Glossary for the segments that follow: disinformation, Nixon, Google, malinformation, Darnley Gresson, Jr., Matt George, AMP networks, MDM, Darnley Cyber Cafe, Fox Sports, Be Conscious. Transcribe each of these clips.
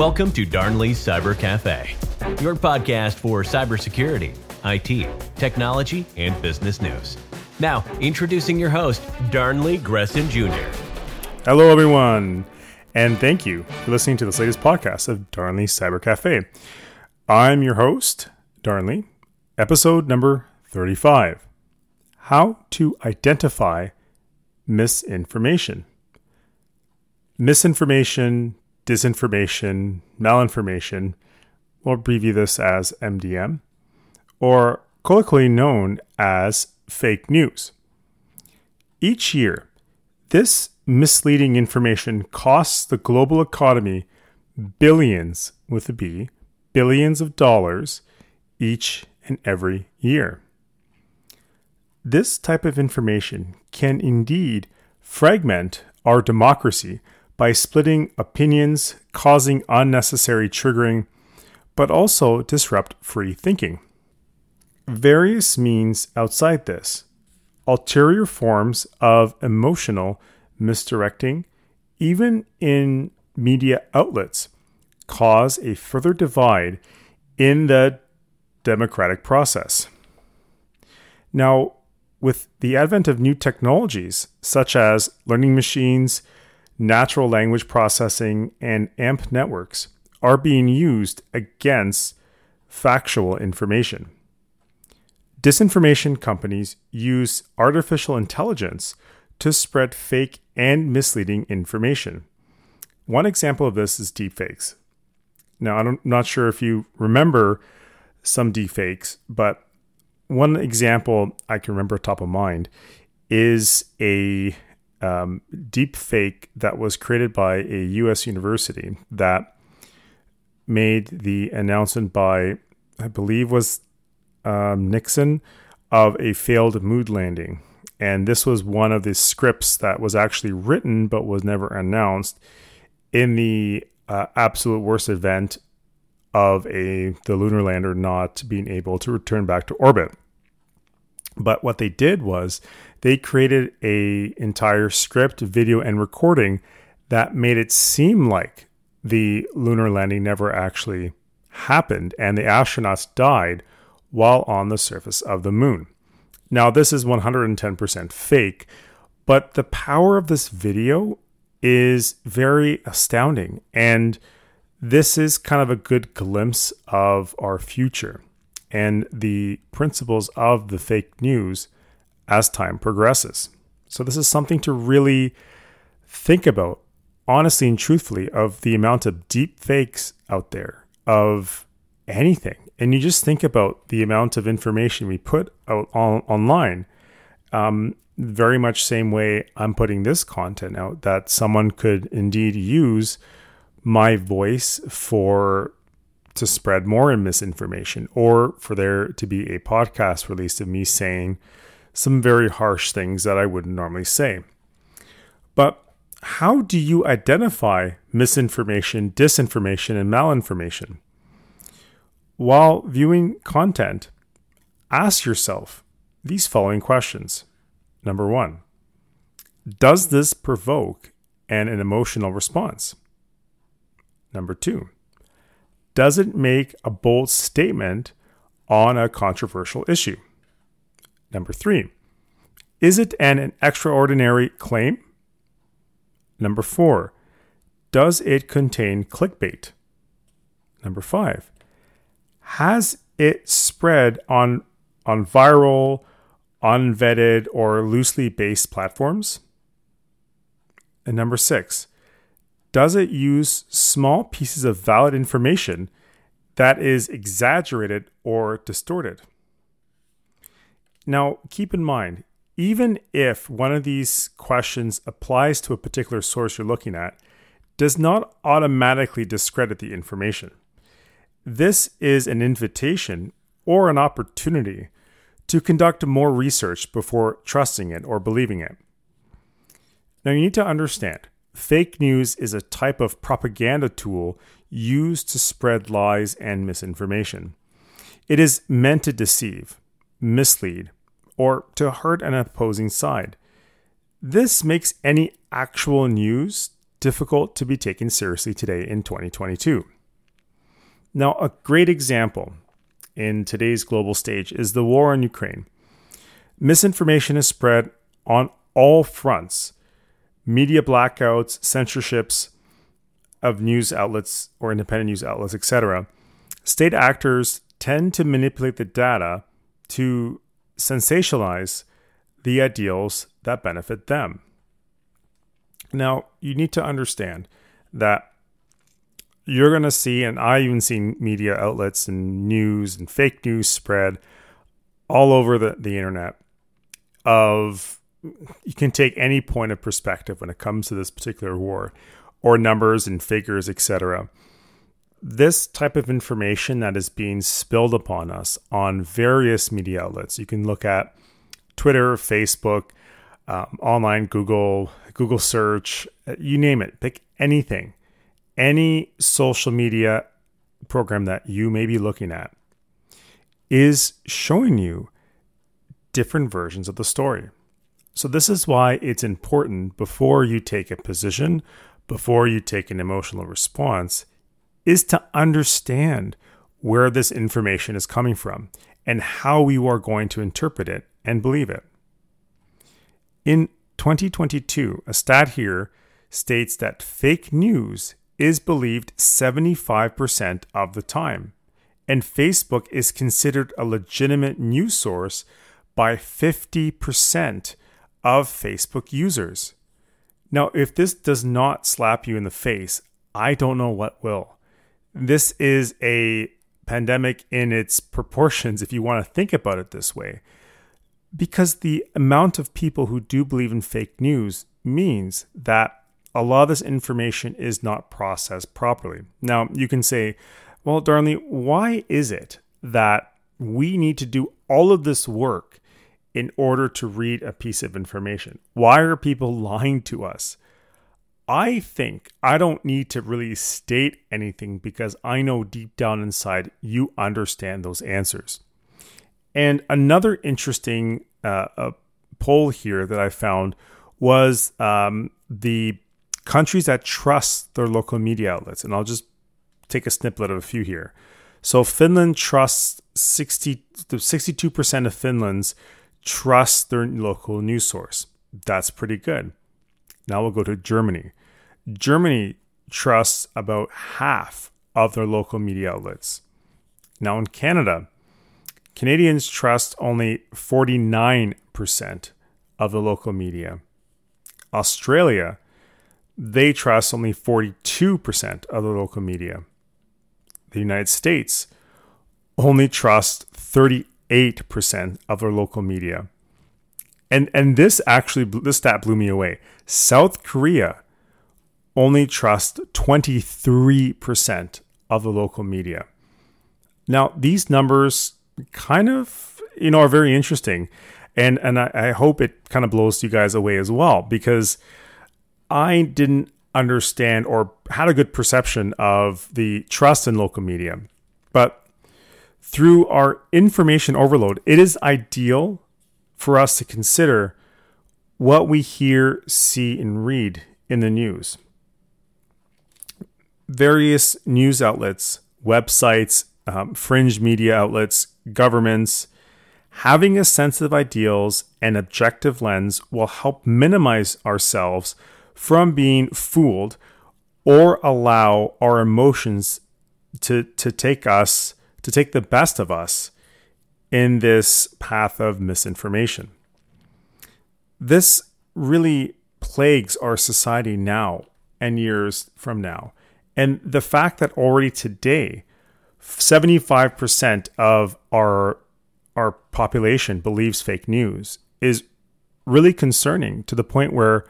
Welcome to Darnley Cyber Cafe, your podcast for cybersecurity, IT, technology, and business news. Now, introducing your host, Darnley Gresson, Jr. Hello, everyone, and thank you for listening to this latest podcast of Darnley Cyber Cafe. I'm your host, Darnley, episode number 35, How to Identify Misinformation. Misinformation, disinformation, malinformation, we'll preview this as MDM, or colloquially known as fake news. Each year, this misleading information costs the global economy billions, with a B, billions of dollars each and every year. This type of information can indeed fragment our democracy by splitting opinions, causing unnecessary triggering, but also disrupt free thinking. Various means outside this, ulterior forms of emotional misdirecting, even in media outlets, cause a further divide in the democratic process. Now, with the advent of new technologies such as learning machines, natural language processing, and AMP networks are being used against factual information. Disinformation companies use artificial intelligence to spread fake and misleading information. One example of this is deepfakes. Now, I'm not sure if you remember some deepfakes, but one example I can remember top of mind is a deepfake that was created by a U.S. university that made the announcement by, I believe was Nixon, of a failed moon landing. And this was one of the scripts that was actually written but was never announced in the absolute worst event of the lunar lander not being able to return back to orbit. But what they did was they created an entire script, video, and recording that made it seem like the lunar landing never actually happened and the astronauts died while on the surface of the moon. Now, this is 110% fake, but the power of this video is very astounding, and this is kind of a good glimpse of our future and the principles of the fake news as time progresses. So this is something to really think about, honestly and truthfully, of the amount of deep fakes out there, of anything. And you just think about the amount of information we put out online. Very much same way I'm putting this content out, that someone could indeed use my voice to spread more misinformation, or for there to be a podcast release of me saying some very harsh things that I wouldn't normally say. But how do you identify misinformation, disinformation, and malinformation? While viewing content, ask yourself these following questions. Number one, does this provoke an emotional response? Number two, does it make a bold statement on a controversial issue? Number three, is it an extraordinary claim? Number four, does it contain clickbait? Number five, has it spread on viral, unvetted, or loosely based platforms? And number six, does it use small pieces of valid information that is exaggerated or distorted? Now, keep in mind, even if one of these questions applies to a particular source you're looking at, does not automatically discredit the information. This is an invitation or an opportunity to conduct more research before trusting it or believing it. Now, you need to understand, fake news is a type of propaganda tool used to spread lies and misinformation. It is meant to deceive, mislead, or to hurt an opposing side. This makes any actual news difficult to be taken seriously today in 2022. Now, a great example in today's global stage is the war on Ukraine. Misinformation is spread on all fronts. Media blackouts, censorships of news outlets or independent news outlets, etc. State actors tend to manipulate the data to sensationalize the ideals that benefit them. Now, you need to understand that you're going to see, and I've even seen media outlets and news and fake news spread all over the internet of, you can take any point of perspective when it comes to this particular war or numbers and figures, etc. This type of information that is being spilled upon us on various media outlets, you can look at Twitter, Facebook, online, Google search, you name it. Pick anything, any social media program that you may be looking at is showing you different versions of the story. So this is why it's important, before you take a position, before you take an emotional response, is to understand where this information is coming from and how you are going to interpret it and believe it. In 2022, a stat here states that fake news is believed 75% of the time, and Facebook is considered a legitimate news source by 50% of Facebook users. Now, if this does not slap you in the face, I don't know what will. This is a pandemic in its proportions, if you want to think about it this way. Because the amount of people who do believe in fake news means that a lot of this information is not processed properly. Now, you can say, well, Darnley, why is it that we need to do all of this work in order to read a piece of information? Why are people lying to us? I think I don't need to really state anything because I know deep down inside you understand those answers. And another interesting poll here that I found was the countries that trust their local media outlets. And I'll just take a snippet of a few here. So Finland trusts 62% of Finland's trust their local news source. That's pretty good. Now we'll go to Germany. Germany trusts about half of their local media outlets. Now in Canada, Canadians trust only 49% of the local media. Australia, they trust only 42% of the local media. The United States only trusts 38% of their local media. And this stat blew me away. South Korea only trusts 23% of the local media. Now, these numbers kind of, are very interesting. And I hope it kind of blows you guys away as well, because I didn't understand or had a good perception of the trust in local media. But through our information overload, it is ideal for us to consider what we hear, see, and read in the news. Various news outlets, websites, fringe media outlets, governments, having a sense of ideals and objective lens will help minimize ourselves from being fooled or allow our emotions to take the best of us in this path of misinformation. This really plagues our society now and years from now. And the fact that already today, 75% of our population believes fake news is really concerning, to the point where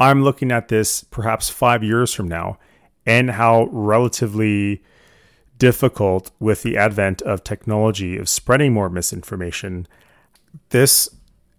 I'm looking at this perhaps 5 years from now and how relatively difficult, with the advent of technology, of spreading more misinformation, this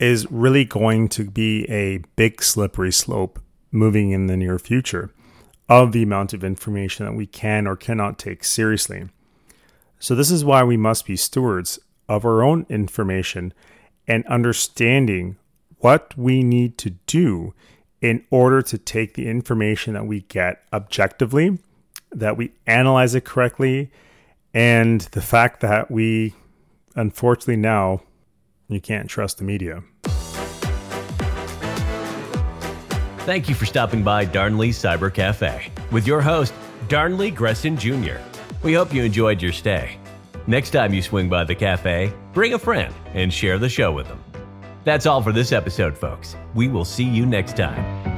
is really going to be a big slippery slope moving in the near future of the amount of information that we can or cannot take seriously. So this is why we must be stewards of our own information and understanding what we need to do in order to take the information that we get objectively, that we analyze it correctly, and the fact that we, unfortunately now, you can't trust the media. Thank you for stopping by Darnley Cyber Cafe with your host, Darnley Gresson, Jr. We hope you enjoyed your stay. Next time you swing by the cafe, bring a friend and share the show with them. That's all for this episode, folks. We will see you next time.